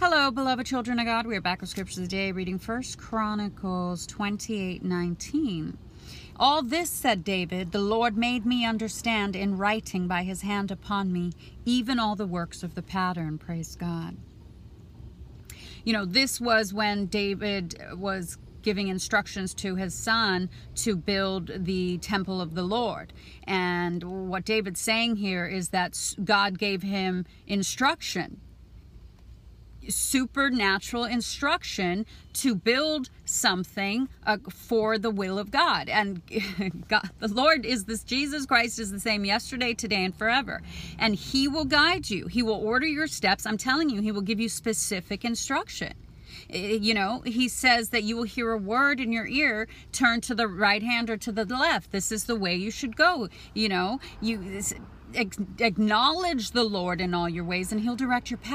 Hello, beloved children of God. We are back with Scripture today, reading First Chronicles 28:19. All this, said David, the Lord made me understand in writing by his hand upon me, even all the works of the pattern. Praise God. You know, this was when David was giving instructions to his son to build the temple of the Lord. And what David's saying here is that God gave him instruction, supernatural instruction, to build something for the will of God. And God, the Lord is this, Jesus Christ is the same yesterday, today, and forever. And he will guide you. He will order your steps. I'm telling you, he will give you specific instruction. You know, he says that you will hear a word in your ear, turn to the right hand or to the left. This is the way you should go. You know, you acknowledge the Lord in all your ways, and he'll direct your path.